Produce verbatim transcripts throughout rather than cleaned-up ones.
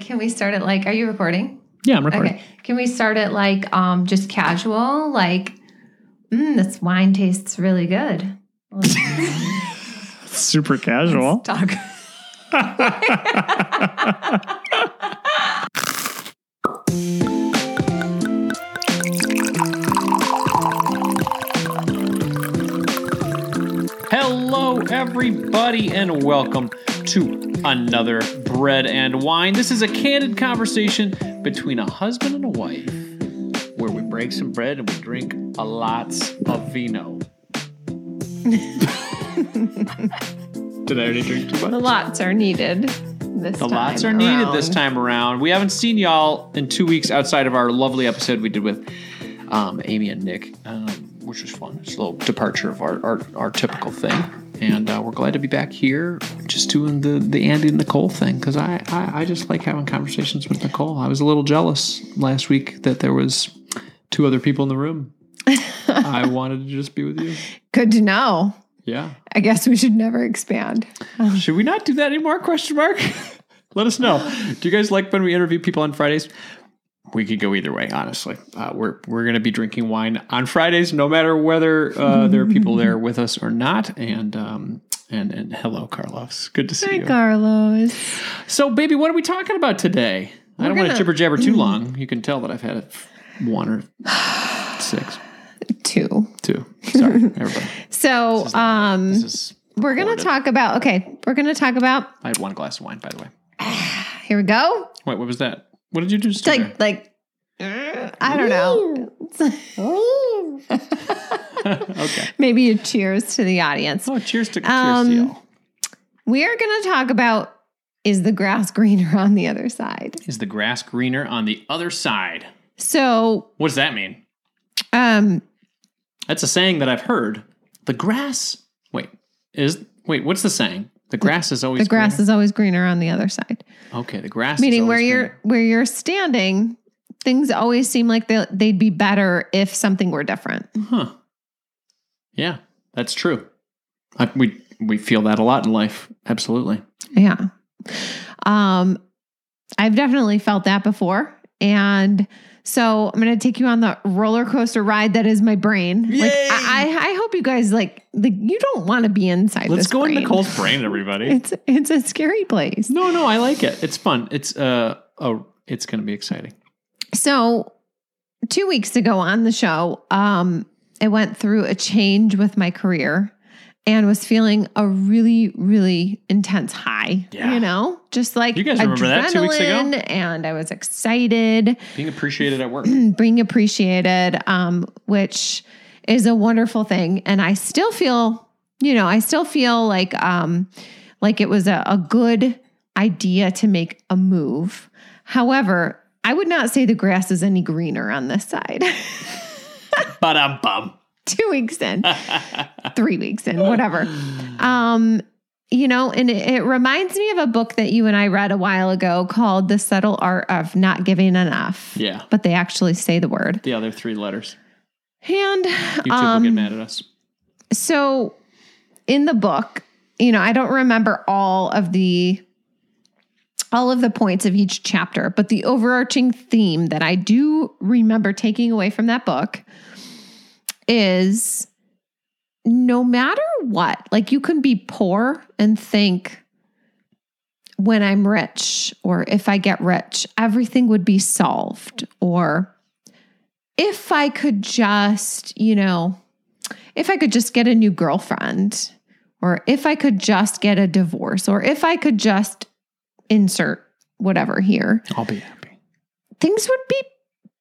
Can we start it like, are you recording? Yeah, I'm recording. Okay. Can we start it like um, just casual? Like, mm, this wine tastes really good. Super casual. Let's talk. Hello, everybody, and welcome to another Bread and Wine. This is a candid conversation between a husband and a wife where we break some bread and we drink a lots of vino. Did I already drink too much? The lots are needed this the time The lots are around. needed this time around. We haven't seen y'all in two weeks outside of our lovely episode we did with um, Amy and Nick, um, which was fun. It's a little departure of our, our, our typical thing. And uh, we're glad to be back here just doing the, the Andy and Nicole thing because I, I, I just like having conversations with Nicole. I was a little jealous last week that there was two other people in the room. I wanted to just be with you. Good to know. Yeah. I guess we should never expand. Um, should we not do that anymore? Question mark. Let us know. Do you guys like when we interview people on Fridays? We could go either way, honestly. Uh, we're we're going to be drinking wine on Fridays, no matter whether uh, there are people there with us or not. And um, and and hello, Carlos. Good to see Hi, you. Hi, Carlos. So, baby, what are we talking about today? We're I don't gonna... want to jibber jabber too long. You can tell that I've had it one or six. Two. Two. Sorry, everybody. So this is, um, this is we're going to talk about, okay, we're going to talk about. I had one glass of wine, by the way. Here we go. Wait, what was that? What did you do? Like, there? like, uh, I don't know. Okay. Maybe a cheers to the audience. Oh, cheers to, um, cheers to y'all. We are going to talk about, is the grass greener on the other side? Is the grass greener on the other side? So. What does that mean? Um, That's a saying that I've heard. The grass. Wait, is wait. What's the saying? The grass is always the grass greener? is always greener on the other side. Okay, the grass. Meaning is where you're greener. where you're standing, things always seem like they they'd be better if something were different. Huh? Yeah, that's true. I, we we feel that a lot in life. Absolutely. Yeah. Um, I've definitely felt that before, and. So I'm going to take you on the roller coaster ride that is my brain. Yay! Like I, I hope you guys like, like you don't want to be inside Let's this go brain. in Nicole's brain, everybody. It's it's a scary place. No, no, I like it. It's fun. It's uh, oh, it's going to be exciting. So two weeks ago on the show, um, I went through a change with my career and was feeling a really, really intense high, yeah. you know, just like you guys remember that two weeks ago? And I was excited. Being appreciated at work. Being appreciated, um, which is a wonderful thing. And I still feel, you know, I still feel like um, like it was a, a good idea to make a move. However, I would not say the grass is any greener on this side. Ba-dum-bum. Two weeks in, three weeks in, whatever. Um, you know, and it, it reminds me of a book that you and I read a while ago called The Subtle Art of Not Giving an F. Yeah. But they actually say the word. The other three letters. And YouTube um, will get mad at us. So in the book, you know, I don't remember all of the all of the points of each chapter, but the overarching theme that I do remember taking away from that book is no matter what, like you can be poor and think when I'm rich or if I get rich, everything would be solved. Or if I could just, you know, if I could just get a new girlfriend or if I could just get a divorce or if I could just insert whatever here, I'll be happy. Things would be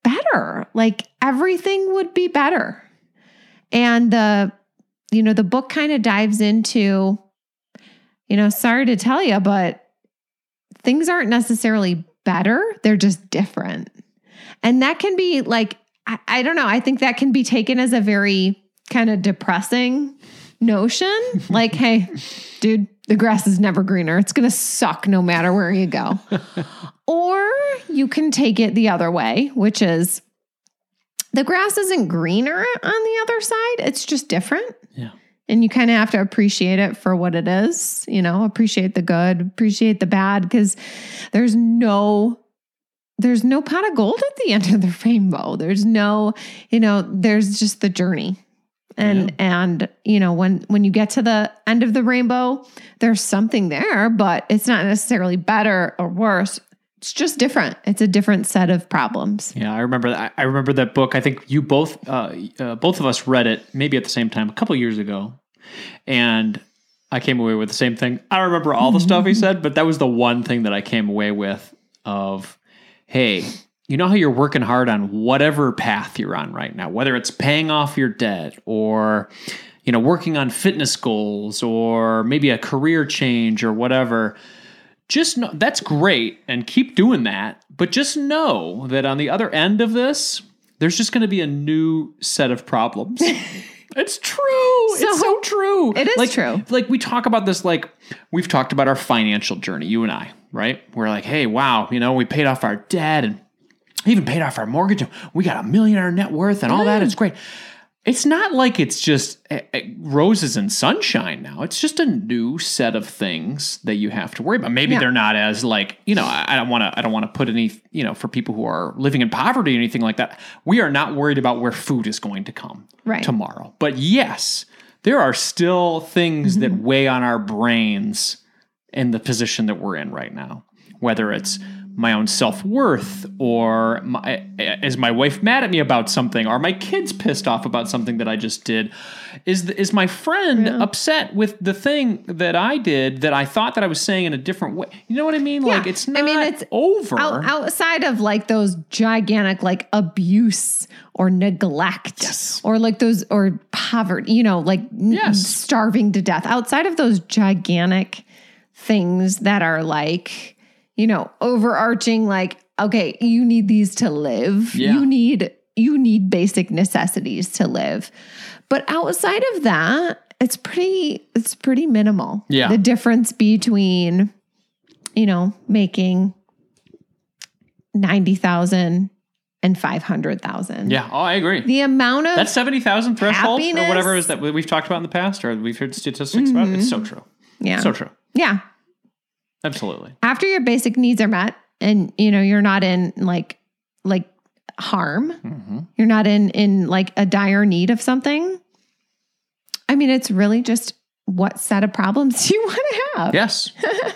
better. Like everything would be better. And the, you know, the book kind of dives into, you know, sorry to tell you, but things aren't necessarily better. They're just different. And that can be like, I, I don't know. I think that can be taken as a very kind of depressing notion. Like, hey, dude, the grass is never greener. It's going to suck no matter where you go. Or you can take it the other way, which is the grass isn't greener on the other side. It's just different. Yeah. And you kind of have to appreciate it for what it is, you know, appreciate the good, appreciate the bad, because there's no, there's no pot of gold at the end of the rainbow. There's no, you know, there's just the journey. And, yeah. and, you know, when, when you get to the end of the rainbow, there's something there, but it's not necessarily better or worse. It's just different. It's a different set of problems. Yeah, I remember that. I remember that book. I think you both, uh, uh, both of us read it maybe at the same time a couple years ago. And I came away with the same thing. I don't remember all the stuff he said, but that was the one thing that I came away with of, hey, you know how you're working hard on whatever path you're on right now, whether it's paying off your debt or, you know, working on fitness goals or maybe a career change or whatever. Just know that's great and keep doing that, but just know that on the other end of this, there's just going to be a new set of problems. It's true. So, it's so true. It is like, true. Like we talk about this, like we've talked about our financial journey, you and I, right? We're like, hey, wow, you know, we paid off our debt and even paid off our mortgage. We got a millionaire net worth and all mm. that. It's great. It's not like it's just roses and sunshine now. It's just a new set of things that you have to worry about. Maybe yeah. they're not as like, you know, I don't want to, I don't want to put any, you know, for people who are living in poverty or anything like that, we are not worried about where food is going to come right. tomorrow. But yes, there are still things mm-hmm. that weigh on our brains in the position that we're in right now, whether it's my own self-worth or my, is my wife mad at me about something? Are my kids pissed off about something that I just did? Is the, is my friend yeah. upset with the thing that I did that I thought that I was saying in a different way? You know what I mean? Yeah. Like it's not I mean, it's over. Out, outside of like those gigantic like abuse or neglect yes. or like those or poverty, you know, like yes. starving to death. Outside of those gigantic things that are like, you know, overarching, like, okay, you need these to live. Yeah. You need, you need basic necessities to live. But outside of that, it's pretty, it's pretty minimal. Yeah. The difference between, you know, making ninety thousand and five hundred thousand. Yeah. Oh, I agree. The amount of that seventy thousand threshold or whatever is that we've talked about in the past or we've heard statistics mm-hmm. about. It's so true. Yeah. So true. Yeah. Absolutely. After your basic needs are met and, you know, you're not in like, like harm, mm-hmm. you're not in, in like a dire need of something. I mean, it's really just what set of problems do you want to have? Yes.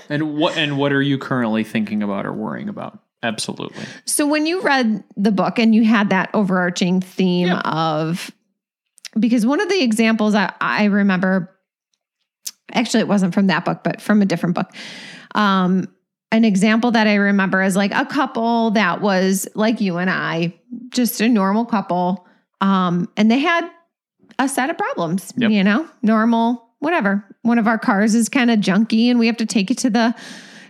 And what, and what are you currently thinking about or worrying about? Absolutely. So when you read the book and you had that overarching theme yeah. of, because one of the examples I, I remember, actually it wasn't from that book, but from a different book. Um, an example that I remember is like a couple that was like you and I, just a normal couple. Um, and they had a set of problems, yep. you know, normal, whatever. One of our cars is kind of junky and we have to take it to the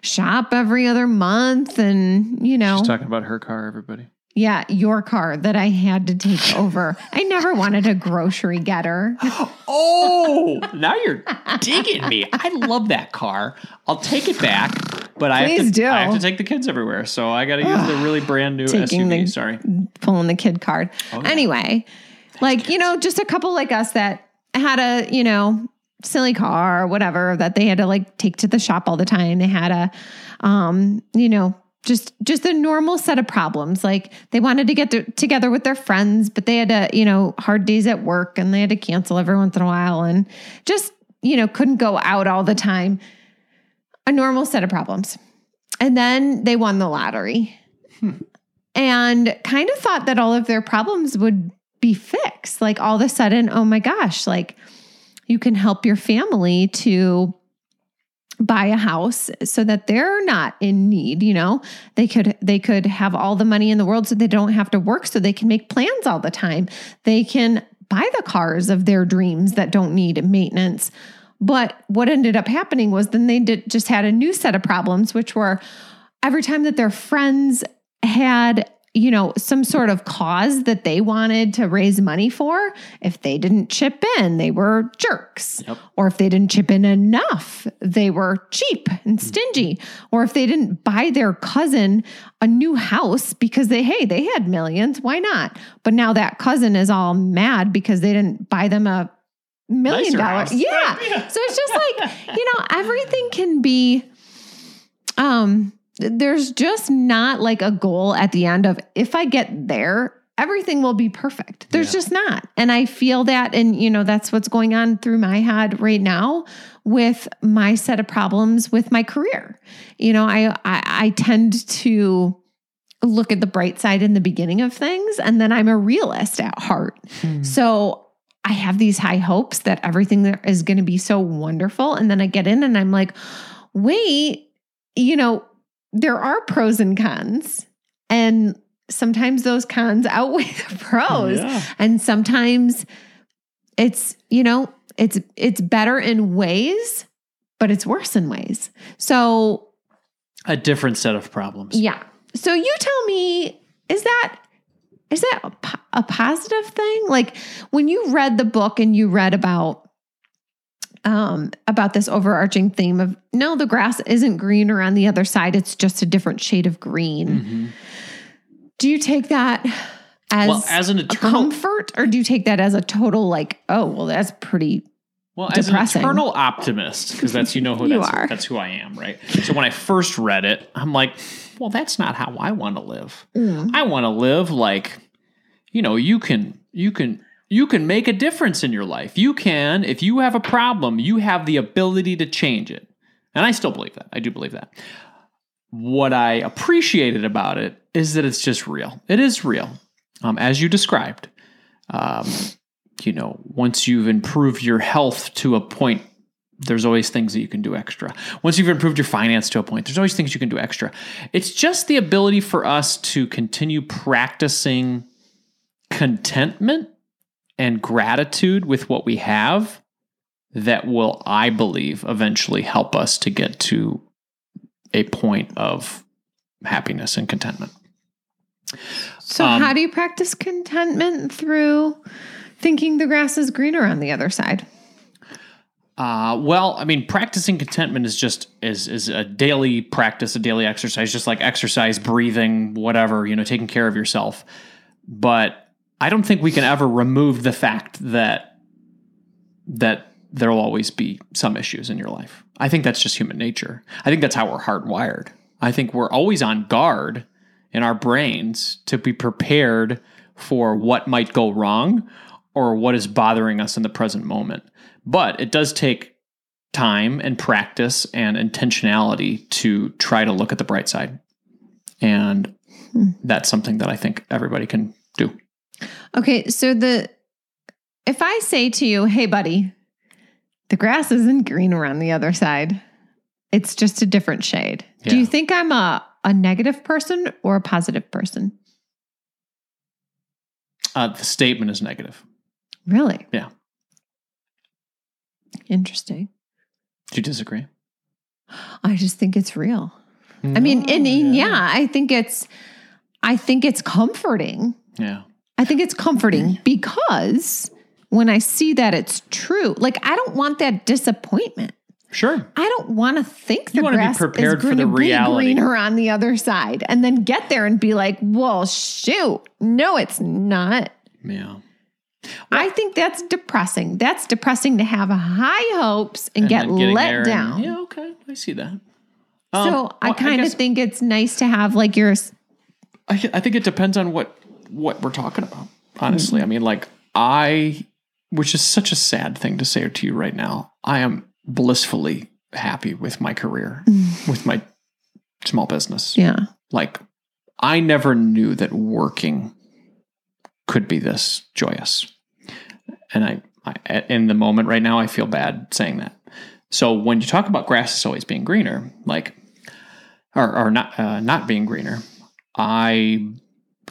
shop every other month. And, you know, she's talking about her car, everybody. Yeah. Your car that I had to take over. I never wanted a grocery getter. Oh, now you're digging me. I love that car. I'll take it back, but I have, to, I have to take the kids everywhere. So I got to use the really brand new Taking S U V. The, Sorry. Pulling the kid card. Oh, yeah. Anyway, That's like, kids. You know, just a couple like us that had a, you know, silly car or whatever that they had to like take to the shop all the time. They had a, um, you know, Just just a normal set of problems. Like they wanted to get to, together with their friends, but they had to, you know, hard days at work and they had to cancel every once in a while and just, you know, couldn't go out all the time. A normal set of problems. And then they won the lottery hmm. and kind of thought that all of their problems would be fixed. Like all of a sudden, oh my gosh, like you can help your family to buy a house so that they're not in need, you know, they could, they could have all the money in the world so they don't have to work so they can make plans all the time. They can buy the cars of their dreams that don't need maintenance. But what ended up happening was then they did, just had a new set of problems, which were every time that their friends had, you know, some sort of cause that they wanted to raise money for, if they didn't chip in, they were jerks. Yep. Or if they didn't chip in enough, they were cheap and stingy. Mm-hmm. Or if they didn't buy their cousin a new house because they, hey, they had millions, why not? But now that cousin is all mad because they didn't buy them a million dollars. Yeah. Right, yeah. So it's just like, you know, everything can be, um, there's just not like a goal at the end of, if I get there, everything will be perfect. There's yeah. just not. And I feel that, and you know, that's what's going on through my head right now with my set of problems with my career. You know, I, I, I tend to look at the bright side in the beginning of things, and then I'm a realist at heart. Hmm. So I have these high hopes that everything there is going to be so wonderful. And then I get in and I'm like, wait, you know, there are pros and cons, and sometimes those cons outweigh the pros. Yeah. And sometimes it's, you know, it's, it's better in ways, but it's worse in ways. So a different set of problems. Yeah. So you tell me, is that, Is that a, po- a positive thing? Like when you read the book and you read about um, about this overarching theme of, no, the grass isn't greener on the other side, it's just a different shade of green. Mm-hmm. Do you take that as, well, as an eternal- a comfort, or do you take that as a total like, oh, well, that's pretty well, depressing? As an eternal optimist, because that's, you know, who you that's, are. That's who I am, right? So when I first read it, I'm like, well, that's not how I want to live. Mm. I want to live like, you know, you can, you can, you can make a difference in your life. You can, if you have a problem, you have the ability to change it. And I still believe that. I do believe that. What I appreciated about it is that it's just real. It is real. Um, as you described, um, you know, once you've improved your health to a point, there's always things that you can do extra. Once you've improved your finance to a point, there's always things you can do extra. It's just the ability for us to continue practicing contentment and gratitude with what we have that will, I believe, eventually help us to get to a point of happiness and contentment. So um, how do you practice contentment? Through thinking the grass is greener on the other side? Uh, well, I mean, practicing contentment is just, is, is a daily practice, a daily exercise, just like exercise, breathing, whatever, you know, taking care of yourself. But I don't think we can ever remove the fact that, that there'll always be some issues in your life. I think that's just human nature. I think that's how we're hardwired. I think we're always on guard in our brains to be prepared for what might go wrong or what is bothering us in the present moment. But it does take time and practice and intentionality to try to look at the bright side. And that's something that I think everybody can do. Okay. So the, if I say to you, hey buddy, the grass isn't greener on the other side, it's just a different shade. Yeah. Do you think I'm a, a negative person or a positive person? Uh, the statement is negative. Really? Yeah. Interesting. Do you disagree? I just think it's real. No, I mean, and, and yeah. yeah, I think it's, I think it's comforting. Yeah. I think it's comforting because when I see that it's true, like I don't want that disappointment. Sure. I don't want to think the grass is going to be greener on the other side and then get there and be like, well, shoot, no, it's not. Yeah. Well, I think that's depressing. That's depressing to have high hopes and, and get let down. And, yeah, okay. I see that. Um, so well, I kind of think it's nice to have like yours. I, I think it depends on what, what we're talking about, honestly. Mm-hmm. I mean, like I, which is such a sad thing to say to you right now, I am blissfully happy with my career, mm-hmm. with my small business. Yeah. Like I never knew that working could be this joyous. And I, I, in the moment right now, I feel bad saying that. So when you talk about grass is always being greener, like, or, or not, uh, not being greener, I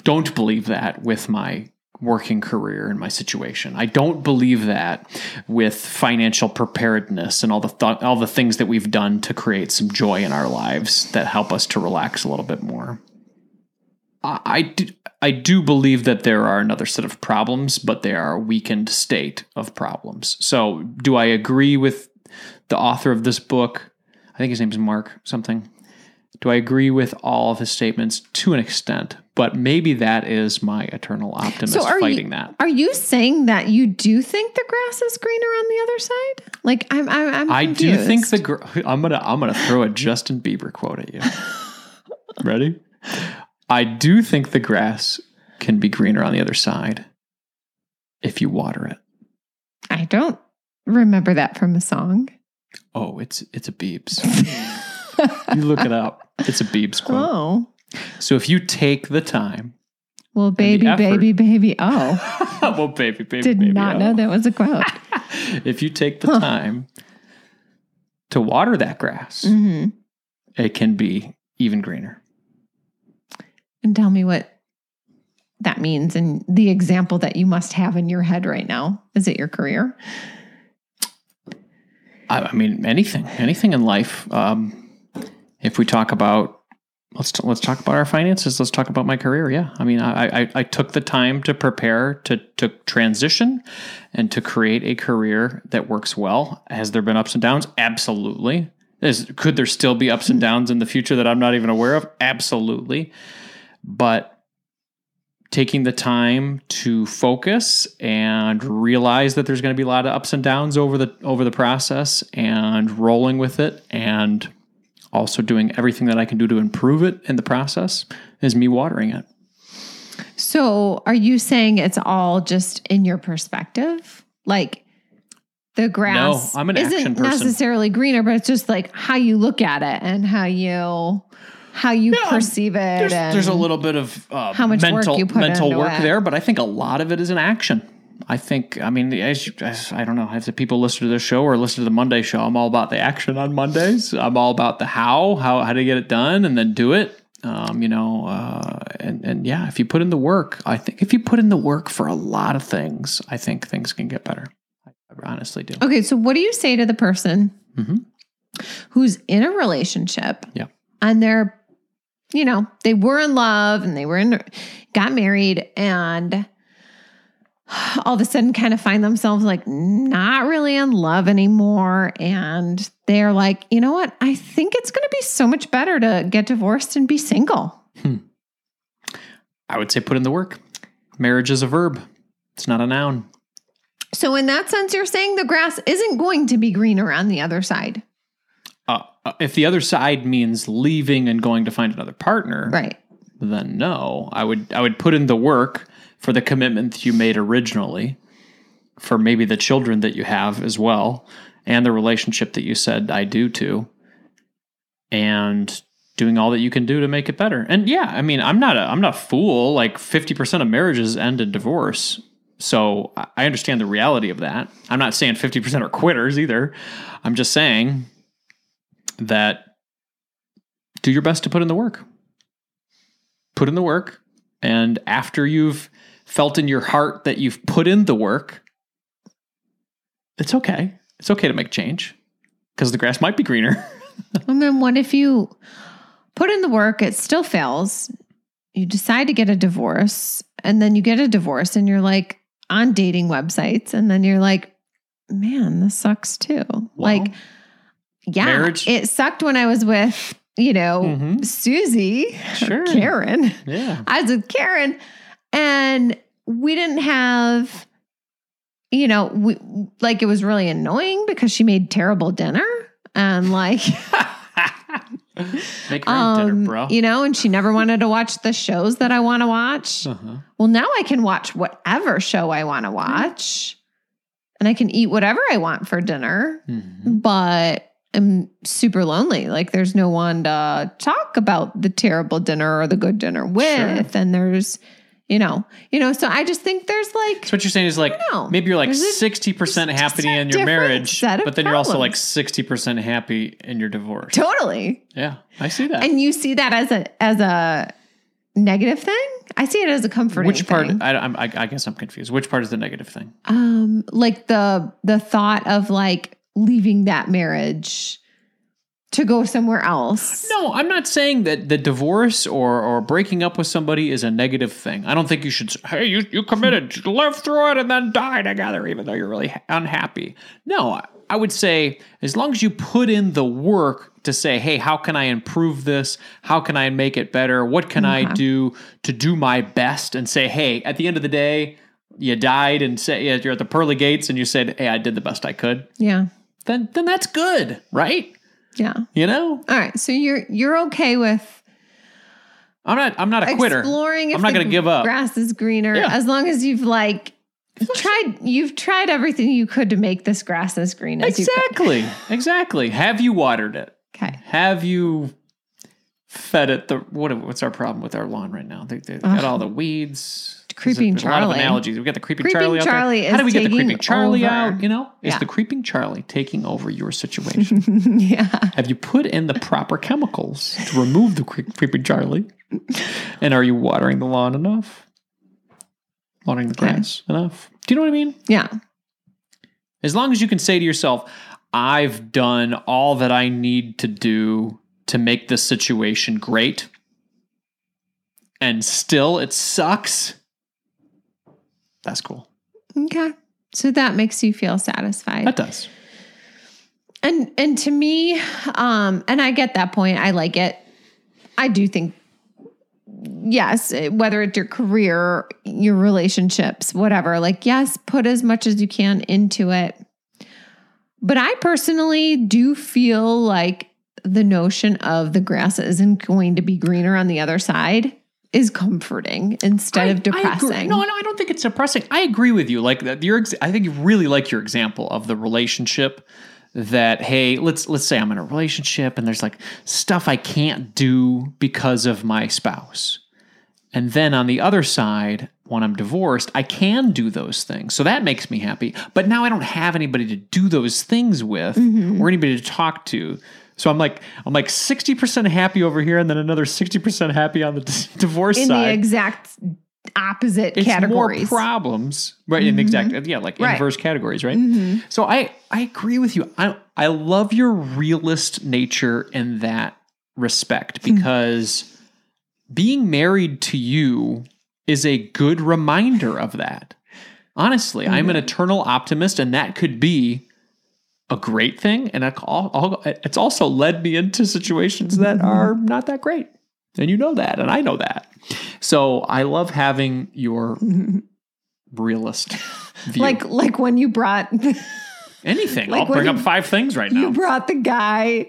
don't believe that with my working career in my situation. I don't believe that with financial preparedness and all the th- all the things that we've done to create some joy in our lives that help us to relax a little bit more. I, I, do, I do believe that there are another set of problems, but they are a weakened state of problems. So do I agree with the author of this book? I think his name is Mark something. Do I agree with all of his statements? To an extent, but maybe that is my eternal optimist so fighting you, that. Are you saying that you do think the grass is greener on the other side? Like I'm, I'm, I'm I confused. do think the. Gr- I'm gonna, I'm gonna throw a Justin Bieber quote at you. Ready? I do think the grass can be greener on the other side if you water it. I don't remember that from a song. Oh, it's it's a Biebs. You look it up. It's a Biebs quote. Oh. So if you take the time. Well, baby, effort, baby, baby, oh. well, baby, baby, Did baby, Did not oh. know that was a quote. If you take the huh. time to water that grass, mm-hmm. it can be even greener. And tell me what that means and the example that you must have in your head right now. Is it your career? I, I mean, anything, anything in life. Um, if we talk about, let's, t- let's talk about our finances. Let's talk about my career. Yeah. I mean, I, I, I took the time to prepare to, to transition and to create a career that works well. Has there been ups and downs? Absolutely. Is, could there still be ups and downs in the future that I'm not even aware of? Absolutely. But taking the time to focus and realize that there's going to be a lot of ups and downs over the over the process and rolling with it and also doing everything that I can do to improve it in the process is me watering it. So are you saying it's all just in your perspective? Like the grass no, I'm an isn't action person. necessarily greener, but it's just like how you look at it and how you... How you yeah, perceive it. There's, and there's a little bit of uh, how much mental work, you put mental work there, but I think a lot of it is in action. I think, I mean, as, as, I don't know, if the people listen to this show or listen to the Monday show, I'm all about the action on Mondays. I'm all about the how, how, how to get it done and then do it. Um, you know, uh, and, and yeah, if you put in the work, I think if you put in the work for a lot of things, I think things can get better. I, I honestly do. Okay. So what do you say to the person mm-hmm. who's in a relationship yeah. and they're, you know, they were in love and they were in, got married and all of a sudden kind of find themselves like not really in love anymore. And they're like, you know what? I think it's going to be so much better to get divorced and be single. Hmm. I would say put in the work. Marriage is a verb. It's not a noun. So in that sense, you're saying the grass isn't going to be greener on the other side. Uh, if the other side means leaving and going to find another partner, right? Then no, I would I would put in the work for the commitment you made originally, for maybe the children that you have as well, and the relationship that you said I do to, and doing all that you can do to make it better. And yeah, I mean, I'm not a I'm not a fool. Like fifty percent of marriages end in divorce. So I understand the reality of that. I'm not saying fifty percent are quitters either. I'm just saying that do your best to put in the work, put in the work. And after you've felt in your heart that you've put in the work, it's okay. It's okay to make change because the grass might be greener. And then what if you put in the work, it still fails. You decide to get a divorce and then you get a divorce and you're like on dating websites. And then you're like, man, this sucks too. Well, like, yeah, marriage. It sucked when I was with, you know, mm-hmm. Susie, sure. Karen. Yeah, I was with Karen, and we didn't have, you know, we like it was really annoying because she made terrible dinner and like, make her um, own dinner, bro. You know, and she never wanted to watch the shows that I want to watch. Uh-huh. Well, now I can watch whatever show I want to watch, mm-hmm. and I can eat whatever I want for dinner, mm-hmm. but I'm super lonely. Like there's no one to talk about the terrible dinner or the good dinner with. Sure. And there's, you know, you know, so I just think there's like, so what you're saying is like, know, maybe you're like sixty percent happy in your marriage, but then problems. You're also like sixty percent happy in your divorce. Totally. Yeah. I see that. And you see that as a, as a negative thing? I see it as a comforting Which part, thing. I, I, I guess I'm confused. Which part is the negative thing? Um, like the the thought of like leaving that marriage to go somewhere else. No, I'm not saying that the divorce or or breaking up with somebody is a negative thing. I don't think you should say, hey, you, you committed, live through it, and then die together, even though you're really unhappy. No, I would say as long as you put in the work to say, hey, how can I improve this? How can I make it better? What can uh-huh. I do to do my best? And say, hey, at the end of the day, you died and say, you're at the pearly gates and you said, hey, I did the best I could. Yeah. Then then that's good, right? Yeah. You know? All right. So you're you're okay with I'm not I'm not a quitter. Exploring if I'm not gonna give up. Grass is greener. Yeah. As long as you've like tried you've tried everything you could to make this grass as green as exactly. you could. Exactly. Exactly. Have you watered it? Okay. Have you fed it the what what's our problem with our lawn right now? They they got all the weeds. Creeping Charlie. A lot of analogies. We got the creeping, creeping Charlie out Charlie there. How do we get the creeping Charlie over. out? You know, yeah. Is the creeping Charlie taking over your situation? Yeah. Have you put in the proper chemicals to remove the cre- creeping Charlie? And are you watering the lawn enough? Watering the grass okay. enough? Do you know what I mean? Yeah. As long as you can say to yourself, I've done all that I need to do to make this situation great, and still it sucks. That's cool. Okay. So that makes you feel satisfied. That does. And and to me, um, and I get that point. I like it. I do think, yes, whether it's your career, your relationships, whatever, like, yes, put as much as you can into it. But I personally do feel like the notion of the grass isn't going to be greener on the other side is comforting instead I, of depressing. No, no, I don't think it's depressing. I agree with you. Like your, I think you really like your example of the relationship that, hey, let's let's say I'm in a relationship and there's like stuff I can't do because of my spouse. And then on the other side, when I'm divorced, I can do those things. So that makes me happy. But now I don't have anybody to do those things with mm-hmm. or anybody to talk to. So I'm like, I'm like sixty percent happy over here and then another sixty percent happy on the d- divorce in side. In the exact opposite it's categories. It's more problems, right? Mm-hmm. In exact, yeah, like right. inverse categories, right? Mm-hmm. So I, I agree with you. I, I love your realist nature in that respect because mm-hmm. being married to you is a good reminder of that. Honestly, mm-hmm. I'm an eternal optimist and that could be a great thing, and it's also led me into situations that are not that great, and you know that, and I know that. So I love having your realist view. Like, like when you brought anything. Like I'll bring you, up five things right now. You brought the guy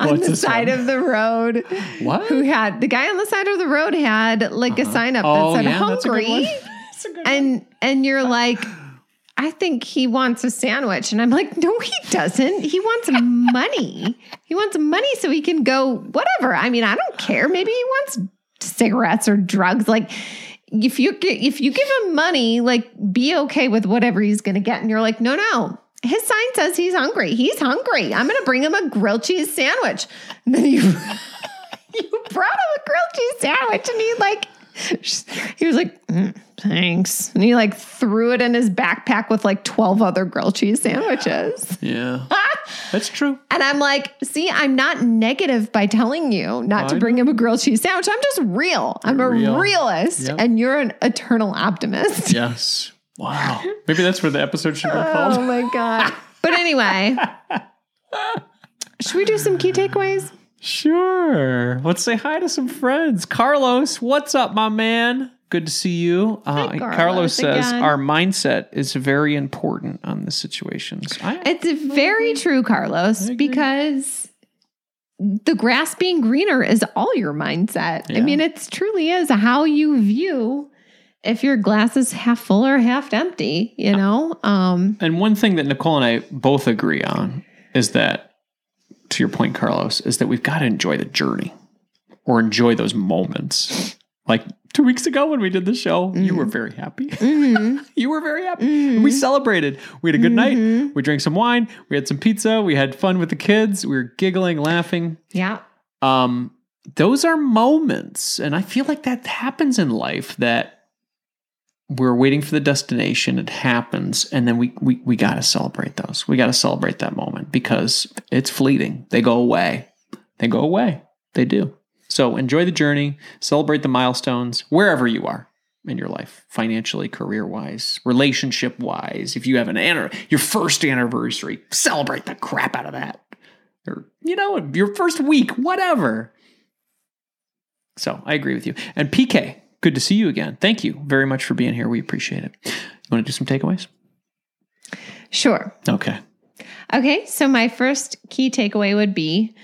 on What's the side one? of the road. What? Who had the guy on the side of the road had like uh-huh. a sign up oh, that said yeah, hungry, that's that's a good and one. and you're like. I think he wants a sandwich. And I'm like, no, he doesn't. He wants money. He wants money so he can go whatever. I mean, I don't care. Maybe he wants cigarettes or drugs. Like if you if you give him money, like be okay with whatever he's going to get. And you're like, no, no. His sign says he's hungry. He's hungry. I'm going to bring him a grilled cheese sandwich. And then you, you brought him a grilled cheese sandwich and he like, he was like, mm, thanks. And he like threw it in his backpack with like twelve other grilled cheese sandwiches. Yeah. That's true. And I'm like, see, I'm not negative by telling you not I to bring know. him a grilled cheese sandwich. I'm just real. I'm a real. realist yep. and you're an eternal optimist. Yes. Wow. Maybe that's where the episode should be called. Oh my God. But anyway, should we do some key takeaways? Sure. Let's say hi to some friends. Carlos, what's up, my man? Good to see you. Uh, hi, Carlos, Carlos says again. Our mindset is very important on the situations. I, it's very true, Carlos, because the grass being greener is all your mindset. Yeah. I mean, it truly is how you view if your glass is half full or half empty, you know? Um, and one thing that Nicole and I both agree on is that to your point, Carlos, is that we've got to enjoy the journey or enjoy those moments. Like two weeks ago when we did the show, mm-hmm. you were very happy. Mm-hmm. You were very happy. Mm-hmm. We celebrated. We had a good mm-hmm. night. We drank some wine. We had some pizza. We had fun with the kids. We were giggling, laughing. Yeah. Um, those are moments. And I feel like that happens in life, that we're waiting for the destination. It happens. And then we, we, we got to celebrate those. We got to celebrate that moment because it's fleeting. They go away. They go away. They do. So enjoy the journey. Celebrate the milestones wherever you are in your life, financially, career-wise, relationship-wise. If you have an anner- your first anniversary, celebrate the crap out of that. Or, you know, your first week, whatever. So I agree with you. And P K, good to see you again. Thank you very much for being here. We appreciate it. You want to do some takeaways? Sure. Okay. Okay. So my first key takeaway would be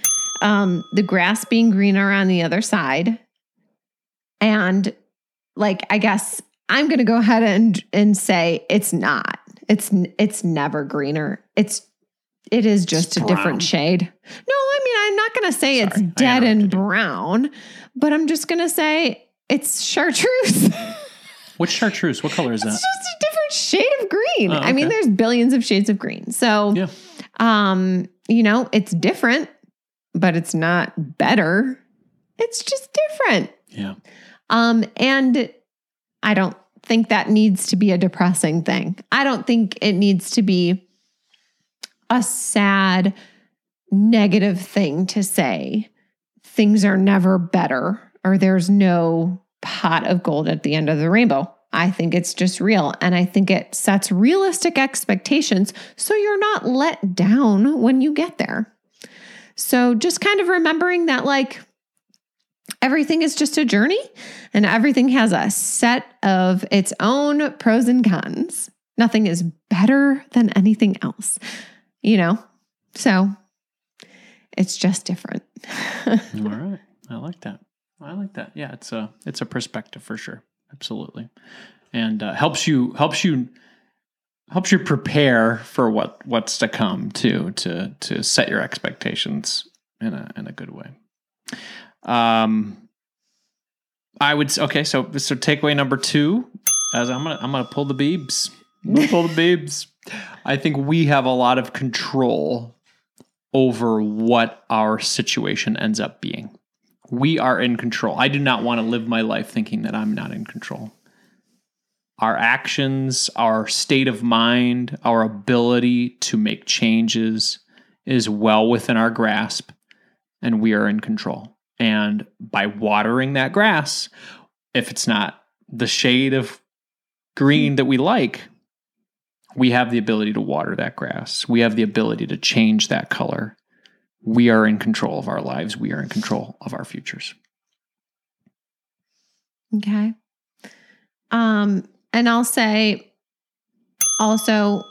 um, the grass being greener on the other side. And like, I guess I'm going to go ahead and, and say it's not, it's, it's never greener. It's, it is just it's a brown. different shade. No, I mean, I'm not going to say Sorry, it's dead and brown, but I'm just going to say it's chartreuse. What's chartreuse? What color is it's that? It's just a different shade of green. Oh, okay. I mean, there's billions of shades of green. So, yeah. um, you know, it's different, but it's not better. It's just different. Yeah. Um, and I don't think that needs to be a depressing thing. I don't think it needs to be a sad, negative thing to say. Things are never better, or there's no pot of gold at the end of the rainbow. I think it's just real. And I think it sets realistic expectations so you're not let down when you get there. So just kind of remembering that, like, everything is just a journey and everything has a set of its own pros and cons. Nothing is better than anything else, you know? So it's just different. All right. I like that. I like that. Yeah. It's a, it's a perspective for sure. Absolutely. And uh, helps you, helps you, helps you prepare for what, what's to come too, to, to set your expectations in a, in a good way. Um, I would, okay. So, so takeaway number two, as I'm going to, I'm going to pull the beebs, we'll pull the beebs. I think we have a lot of control over what our situation ends up being. We are in control. I do not want to live my life thinking that I'm not in control. Our actions, our state of mind, our ability to make changes is well within our grasp, and we are in control. And by watering that grass, if it's not the shade of green that we like, we have the ability to water that grass. We have the ability to change that color. We are in control of our lives. We are in control of our futures. Okay. Um, and I'll say also,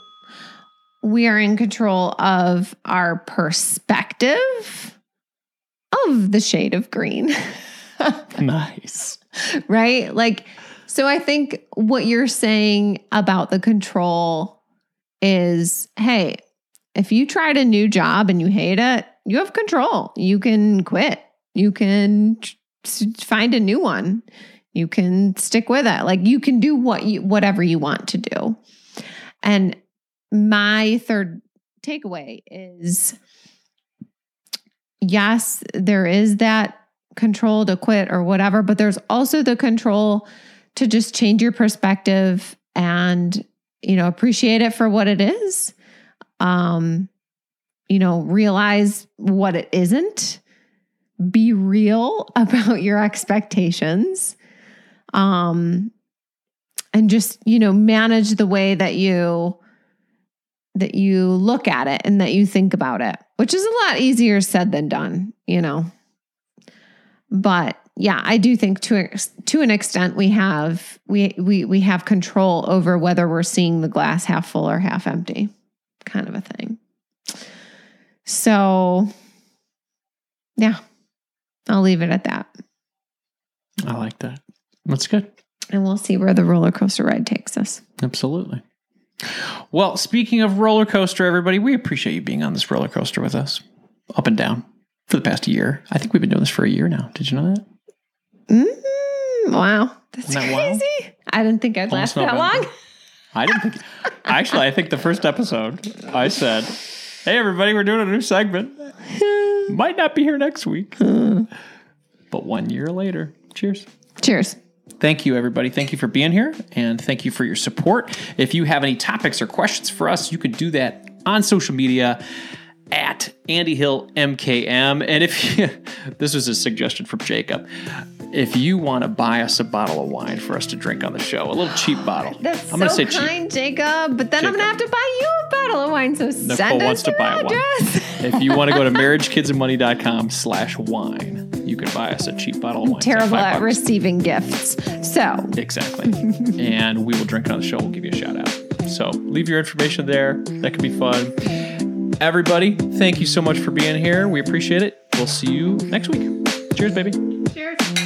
we are in control of our perspective of the shade of green. Nice. Right? Like, so I think what you're saying about the control is, hey, if you tried a new job and you hate it, you have control. You can quit. You can find a new one. You can stick with it. Like, you can do what you, whatever you want to do. And my third takeaway is, yes, there is that control to quit or whatever, but there's also the control to just change your perspective and, you know, appreciate it for what it is. Um, you know, realize what it isn't. Be real about your expectations. Um, and just, you know, manage the way that you, that you look at it and that you think about it, which is a lot easier said than done, you know. But yeah, I do think to to an extent we have we we we have control over whether we're seeing the glass half full or half empty, kind of a thing. So, yeah, I'll leave it at that. I like that. That's good. And we'll see where the roller coaster ride takes us. Absolutely. Well, speaking of roller coaster, everybody, we appreciate you being on this roller coaster with us, up and down for the past year. I think we've been doing this for a year now. Did you know that? Mm, wow. That's that crazy. Wild? I didn't think I'd Almost last that long. I didn't think. Actually, I think the first episode I said, hey, everybody, we're doing a new segment. Might not be here next week. but one year later. Cheers. Cheers. Thank you, everybody. Thank you for being here, and thank you for your support. If you have any topics or questions for us, you can do that on social media at Andy Hill M K M. And if you, this was a suggestion from Jacob, if you want to buy us a bottle of wine for us to drink on the show, a little cheap bottle. That's I'm so gonna say kind, cheap. Jacob. But then Jacob. I'm going to have to buy you a bottle of wine. So Nicole send us your address. If you want to go to marriagekidsandmoney.com slash wine, you can buy us a cheap bottle of wine. Terrible at bucks. Receiving gifts. So exactly. And we will drink it on the show. We'll give you a shout out. So leave your information there. That could be fun. Everybody, thank you so much for being here. We appreciate it. We'll see you next week. Cheers, baby. Cheers.